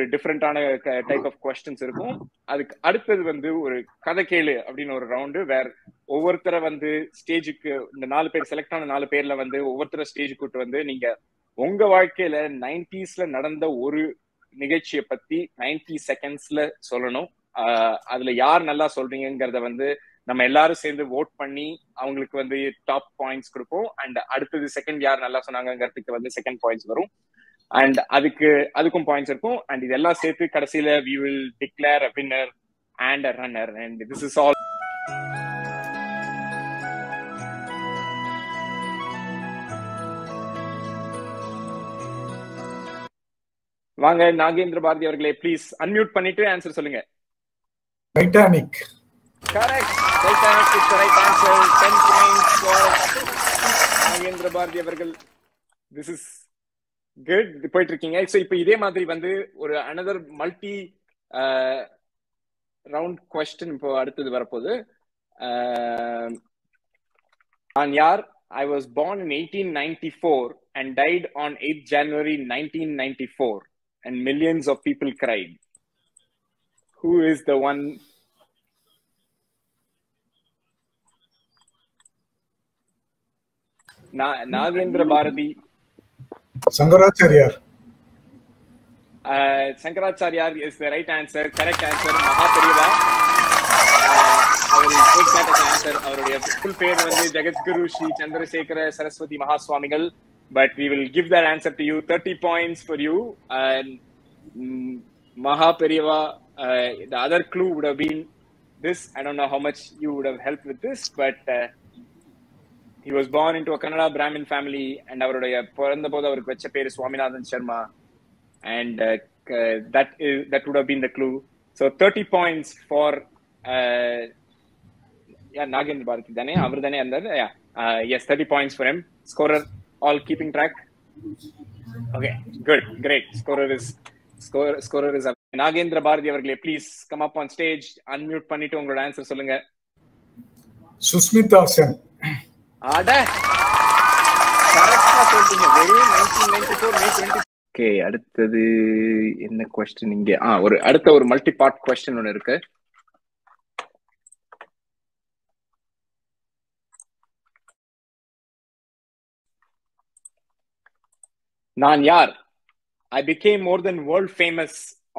ஒரு டிஃப்ரெண்டான type of questions இருக்கும். அதுக்கு அடுத்தது வந்து ஒரு கதை கேளு அப்படின்னு ஒரு ரவுண்டு, வேற ஒவ்வொருத்தரை வந்து ஸ்டேஜுக்கு இந்த 4 பேர் செலக்ட் ஆன 4 பேர்ல வந்து ஒவ்வொருத்தரை ஸ்டேஜ் கூட்டு வந்து நீங்க உங்க வாழ்க்கையில 90s நடந்த ஒரு நிகழ்ச்சியை பத்தி 90 seconds சொல்லணும். அதுல யார் நல்லா சொல்றீங்கிறத வந்து நம்ம எல்லாரும் சேர்ந்து வோட் பண்ணி அவங்களுக்கு வந்து டாப் பாயிண்ட்ஸ் கொடுப்போம். அண்ட் அடுத்தது செகண்ட் யார் நல்லா சொன்னாங்கிறதுக்கு வந்து செகண்ட் பாயிண்ட்ஸ் வரும். அண்ட் அதுக்கும் பாயிண்ட்ஸ் இருக்கும். அண்ட் இதெல்லாம் சேர்த்து கடைசியில we will declare a winner and a runner and this is all. வாங்க நாகேந்திர பாரதி அவர்களே, ப்ளீஸ் அன்மியூட் பண்ணிட்டு ஆன்சர் சொல்லுங்க. Titanic. Correct, Titanic is the right answer. 10 points for Nagendra Bharathi அவர்கள். திஸ் இஸ் குட், போயிட்டு இருக்கீங்க. சோ இப்போ இதே மாதிரி வந்து ஒரு another மல்டி ரவுண்ட் क्वेश्चन இப்போ அடுத்து வரப்போகுது. நான் யார்? I was born in 1894 and died on 8th January 1994 and millions of people cried. Who is the one? Nagendra Bharathi. Sankaracharya. Sankaracharya is the right answer. Correct answer. Mahapariva. Our correct answer. Our full name is Jagat Guru Sri Chandrasekhara Saraswati Mahaswamigal, but we will give that answer to you. 30 points for you. And Mahapariva, the other clue would have been this. I don't know how much you would have helped with this, but he was born into a Kannada Brahmin family and avarudeya porandapod avarku vecha peru Swaminandan Sharma and that would have been the clue. So 30 points for Nagendra Bharathi dane avaru dane andar. Yes, 30 points for him. Scorer, all keeping track? Okay, good, great. Scorer is Nagendra Bharathi avargale, please come up on stage, unmute pannittu ungala answer solunga. Sushmita Sen. அடுத்தது என்ன question? இங்க ஒரு அடுத்த ஒரு multi part question ஒன்னு இருக்கு. நான் யார்? I became more than world famous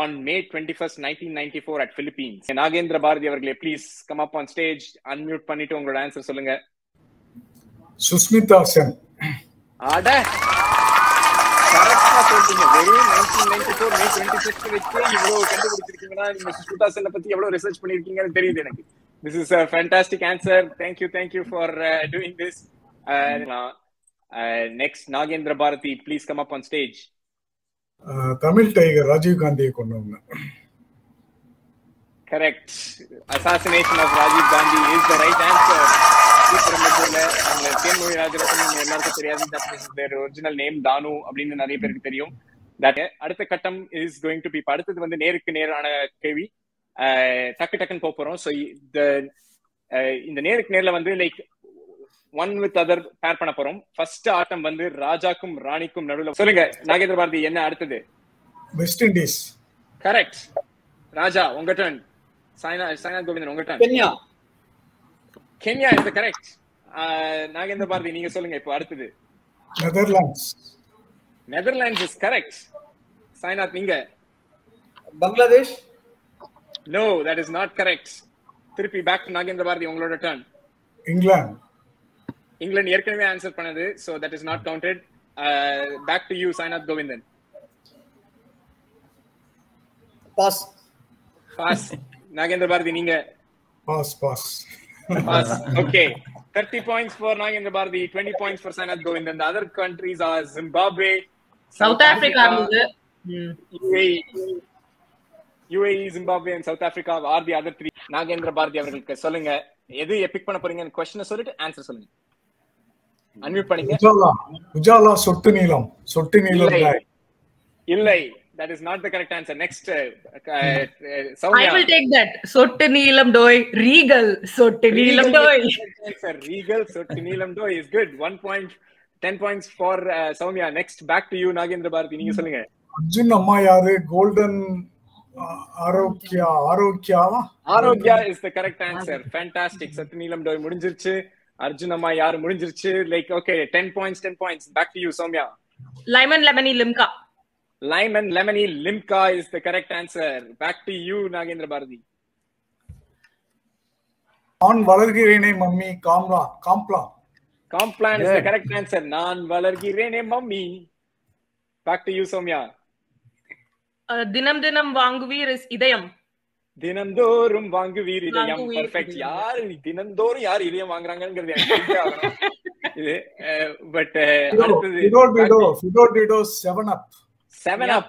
on May 21st 1994 at Philippines. Nagendra Bharathi அவர்களே, please come up on stage, unmute பண்ணிட்டு உங்களோட ஆன்சர் சொல்லுங்க. Sushmita Sen. கரெக்ட்டா சொல்றீங்க. வெரி 1994 May 26th வெச்சு இவ்ளோ கண்டுபிடிச்சிருக்கீங்கனா நீங்க Sushmita Sen பத்தி எவ்வளவு ரிசர்ச் பண்ணிருக்கீங்கன்னு தெரியுது எனக்கு. This is a fantastic answer. Thank you for doing this. Next Nagendra Bharathi, please come up on stage. Tamil Tiger Rajiv Gandhi கொன்னவங்க. Correct. Assassination of Rajiv Gandhi is the right answer. தெரியும். அடுத்த கட்டம் is going to be, அடுத்தது வந்து நேருக்கு நேரான கேள்வி. டக்கு டக்குன்னு போறோம். இந்த நேருக்கு நேர்ல வந்து லைக் ஒன் வித் அதர் பேர் பண்ண போறோம். ஃபர்ஸ்ட் ஆட்டம் வந்து ராஜாக்கும் ராணிக்கும் நடுவில். சொல்லுங்க நாகேந்திர பாரதி, என்ன அடுத்தது? West Indies. கரெக்ட். ராஜா உங்க டர்ன். சாய்நாத் கோவிந்தன் உங்க turn. Kenya is the correct. Nagendra Bharathi நீங்க சொல்லுங்க இப்போ அடுத்து. Netherlands is correct. Sainath நீங்க. Bangladesh? No, that is not correct. திருப்பி back to Nagendra Bharathi உங்களோட turn. England ஏற்கனவே answer பண்ணது, so that is not counted. Back to you Sainath Govindan. Pass. Nagendra Bharathi நீங்க. Pass. Okay, 30 points for Nagendra Bharathi, 20 points for Sainath Govindan. The other countries are Zimbabwe, South Africa. UAE, Zimbabwe and South Africa are the other three. Nagendra Bharathi avargalukku solunga, edhu pick panna poringa question solittu answer solunga, unmute paninga. Ujala sottu neelam illai. That is not the correct answer. Next Soumya. I will take that. Sottu neelam doi. Regal sottu neelam doi. Answer regal sottu neelam doi is good. 1 point. 10 points for Soumya. Next back to you Nagendra Bharathi, neenga solunga. Arjun amma yaru, golden Arokya is the correct answer. Fantastic. Satnilam Doi mudinjiruchu. Arjun amma yaru mudinjiruchu. Like okay, 10 points. Back to you, Soumya. Lime and lemony limca is the correct answer. Back to you, Nagendra Bharathi. நான் வளர்கிறேனே mummy Complan is the correct answer. நான் வளர்கிறேனே mummy. Back to you, Soumya. தினம் வாங்குவீர் is இதயம். தினந்தோறும் வாங்குவீர் இதயம். Perfect. யார் தினந்தோறும் யார் இதயம் வாங்குறாங்கங்கிறது இது பட் அடுத்து ஃபிடோ டிடோ 7 up.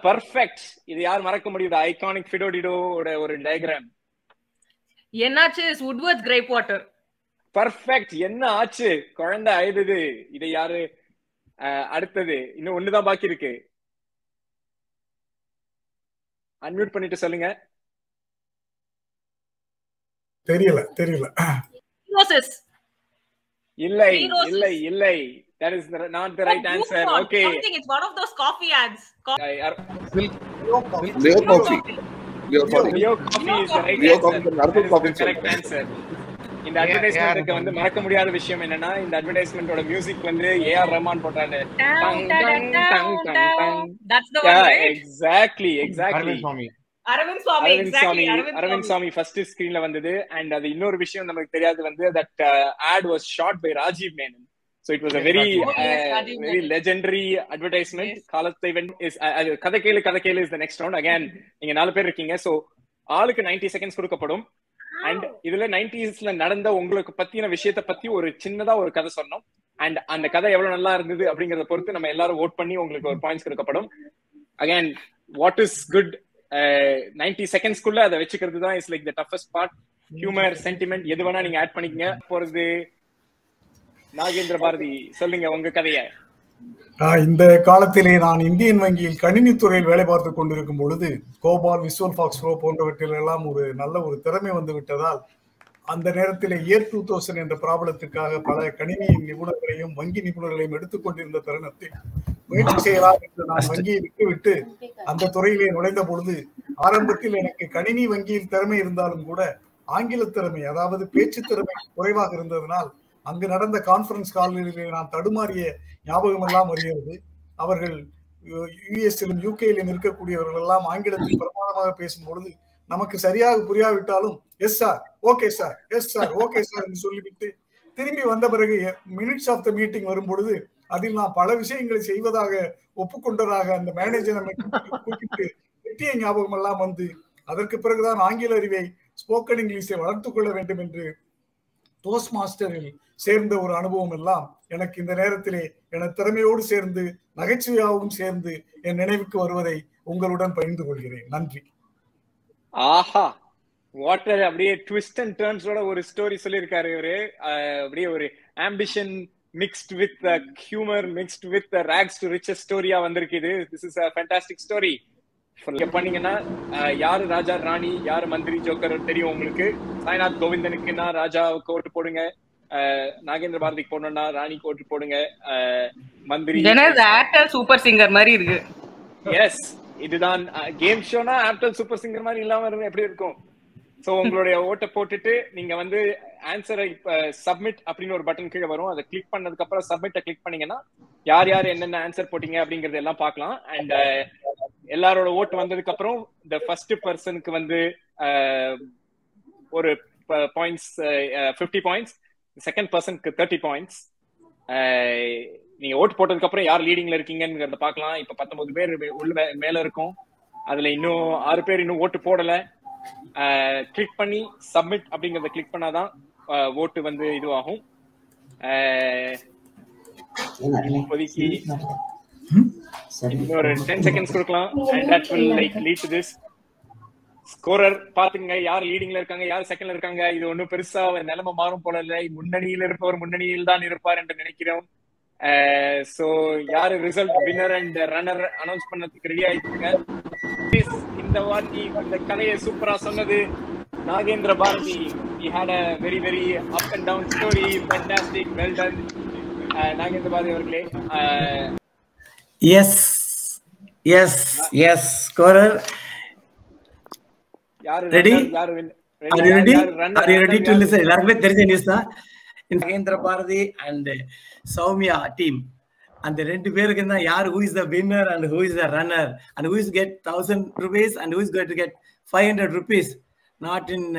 Perfect. இது யார் மறக்க முடியாது iconic ஃபிடோ டிடோ ஓட ஒரு டயகிராம். என்னாச்சு is Woodworth grape water. Perfect. என்ன ஆச்சு குழந்தை ஐதது. இது யாரு அடுத்தது இன்னும் ஒன்னு தான் பாக்கி இருக்கு. அன்மியூட் பண்ணிட்டு சொல்லுங்க. தெரியல இல்லை that is not the right answer. Okay, I think it's one of those coffee ads. Coffee is the correct answer. இந்த அட்வர்டைஸ்மென்ட்க்கு வந்து மறக்க முடியாத விஷயம் என்னன்னா இந்த அட்வர்டைஸ்மென்ட்டோட மியூசிக் வந்து ஏஆர் ரஹ்மான் போட்டாரு. That's the one, right? Exactly. Aravind சாமி ஃபர்ஸ்ட் ஸ்கிரீன்ல வந்தது. அண்ட் அது இன்னொரு விஷயம் நமக்கு தெரியாது வந்து that ad was shot by Rajiv Menon. So it was a very legendary advertisement. காலத்தை is கதைக்கேளு is the next round. Again, நீங்க 4 பேர் இருக்கீங்க. So ஆளுக்கு 90 seconds கொடுக்கப்படும். அண்ட் இதுல 90sல நடந்த உங்களுக்கு பத்தின விஷயத்தை பத்தி ஒரு சின்னதா ஒரு கதை சொன்னோம். அண்ட் அந்த கதை எவ்வளவு நல்லா இருந்தது அப்படிங்கறத பொறுத்து நம்ம எல்லாரும் வோட் பண்ணி உங்களுக்கு ஒரு பாயிண்ட்ஸ் கொடுக்கப்படும். அகைன் வாட் இஸ் குட் 90 செகண்ட்ஸ்க்குள்ள அதை வச்சுக்கிறது தான் is like the toughest part. Humour sentiment எது வேணா நீங்க ஆட் பண்ணிக்கங்க. போறது நாகேந்திர பாரதி, சொல்லுங்க உங்க கதையை. இந்த காலத்திலே நான் இந்தியன் வங்கியில் கணினித்துறையில் வேலை பார்த்து கொண்டிருக்கும் பொழுது கோபால், விசுவல் ஃபாக்ஸ் ப்ரோ போன்றவற்றில் எல்லாம் ஒரு நல்ல ஒரு திறமை வந்து விட்டதால் அந்த நேரத்தில் இயர் 2000 என்ற பிராபலத்துக்காக பல கணினி நிபுணர்களையும் வங்கி நிபுணர்களையும் எடுத்துக்கொண்டிருந்த தருணத்தில் முயற்சி செய்யலாம் என்று நான் வங்கியை விட்டுவிட்டு அந்த துறையிலே நுழைந்த பொழுது ஆரம்பத்தில் எனக்கு கணினி வங்கியில் திறமை இருந்தாலும் கூட ஆங்கில திறமை, அதாவது பேச்சு திறமை குறைவாக இருந்ததனால் அங்கு நடந்த கான்பரன்ஸ் காலிலே நான் தடுமாறிய ஞாபகம் எல்லாம் வருகிறது. அவர்கள் யுஎஸ்லும் யூகேயிலும் இருக்கக்கூடியவர்கள் எல்லாம் ஆங்கிலத்தில் பிரமாணமாக பேசும் பொழுது நமக்கு சரியாக புரியாவிட்டாலும் yes sir, okay sir, yes sir, okay sir என்று சொல்லிவிட்டு திரும்பி வந்த பிறகு மினிட்ஸ் ஆஃப் த மீட்டிங் வரும் பொழுது அதில் நான் பல விஷயங்களை செய்வதாக ஒப்புக்கொண்டதாக அந்த மேனேஜர் நமக்கு கூப்பிட்டு வெட்டிய ஞாபகம் எல்லாம் வந்து அதற்கு பிறகுதான் ஆங்கில அறிவை, ஸ்போக்கன் இங்கிலீஷை வளர்த்து கொள்ள வேண்டும் என்று டோஸ்ட் மாஸ்டரில் சேர்ந்த ஒரு அனுபவம் எல்லாம் எனக்கு இந்த நேரத்திலே எனது திறமையோடு சேர்ந்து நகைச்சுவையாகவும் சேர்ந்து என் நினைவுக்கு வருவதை உங்களுடன் பகிர்ந்து கொள்கிறேன். நன்றி. ஆஹா, வாட்டர் அப்படியே ட்விஸ்ட் அண்ட் டர்ன்ஸோட ஒரு ஸ்டோரி சொல்லியிருக்காரு இவரு. அப்படியே ஒரு ambition mixed with humour mixed with rags to riches ஸ்டோரியா வந்திருக்குது. This is a fantastic story. பண்ணீங்கன்னா யாரு ராஜா ராணி, யாரு மந்திரி ஜோக்கர் தெரியும் உங்களுக்கு. சாய்நாத் கோவிந்தனுக்குன்னா ராஜாவுக்கு ஓட்டு போடுங்க, நாகேந்திர பாரதிக்கு போடணும்னா ராணிக்கு ஓட்டு போடுங்க, மந்திரி சூப்பர் சிங்கர் மாதிரி இருக்கு. எஸ், இதுதான் கேம் ஷோனா ஆப்டல் சூப்பர் சிங்கர் மாதிரி இல்லாம இருக்கு எப்படி இருக்கும். சோ உங்களுடைய ஓட்டை போட்டுட்டு நீங்க வந்து ஆன்சரை சப்மிட் அப்படின்னு ஒரு பட்டன் கீழே வரும். அதை கிளிக் பண்ணதுக்கு அப்புறம் சப்மிட்ட கிளிக் பண்ணீங்கன்னா யார் யார் என்னென்ன ஆன்சர் போட்டீங்க அப்படிங்கறது எல்லாம் பார்க்கலாம். அண்ட் எல்லாரோட ஓட்டு வந்ததுக்கு அப்புறம் தி ஃபர்ஸ்ட் பர்சனுக்கு வந்து ஒரு பாயிண்ட்ஸ் 50 பாயிண்ட்ஸ், செகண்ட் பர்சனுக்கு 30 பாயிண்ட்ஸ். நீங்க ஓட்டு போட்டதுக்கு அப்புறம் யார் லீடிங்ல இருக்கீங்கங்கறத பார்க்கலாம். இப்ப 19 பேர் உள்ள மேல இருக்கும். அதுல இன்னும் 6 பேர் இன்னும் ஓட்டு போடல. கிளிக் பண்ணி சப்மிட் அப்படிங்கறத கிளிக் பண்ணாதான் ஓட்டு வந்து இதுவாகும். இன்னொரு 10 செகண்ட்ஸ் கொடுக்கலாம். And that will like lead to this scorer. பாத்துங்க யார் லீடிங்ல இருக்காங்க, யார் செகண்ட்ல இருக்காங்க. இது ஒன்னும் பெருசா நிலைமை மாறும் போல இல்லை. முன்னணியில் இருப்பவர் முன்னணியில் தான் இருப்பார் என்று நினைக்கிறோம். சோ யாரு result winner and runner announce பண்ணதுக்கு ரெடி ஆயிடுங்க. இந்த வாட்டி இந்த கதையை சூப்பரா சொன்னது Nagendra Bharathi. He had a very very up and down story. Fantastic, well done, Nagendra Bharathi அவர்களே. Yes, Yes, scorer. Ready? Are you ready to listen? There is a news in Nagendra Bharathi and Soumya team. And the two people know who is the winner and who is the runner and who is get 1000 rupees and who is going to get 500 rupees. Not in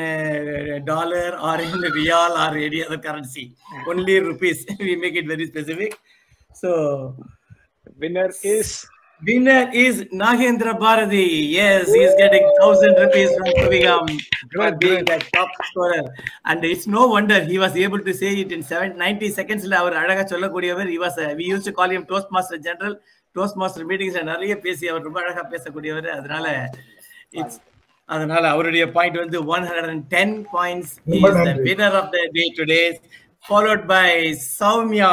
dollar or in real or any other currency. Only rupees. We make it very specific. So, winner is Nagendra Bharathi. Yes, he is getting 1000 rupees from Kuvigam for being the top scorer. And it's no wonder he was able to say it in 90 seconds. He was we used to call him Toastmaster General, Toastmaster meetings and earlier it's. அதனால அவருடைய point வந்து 110 points is the winner of the day today followed by Soumya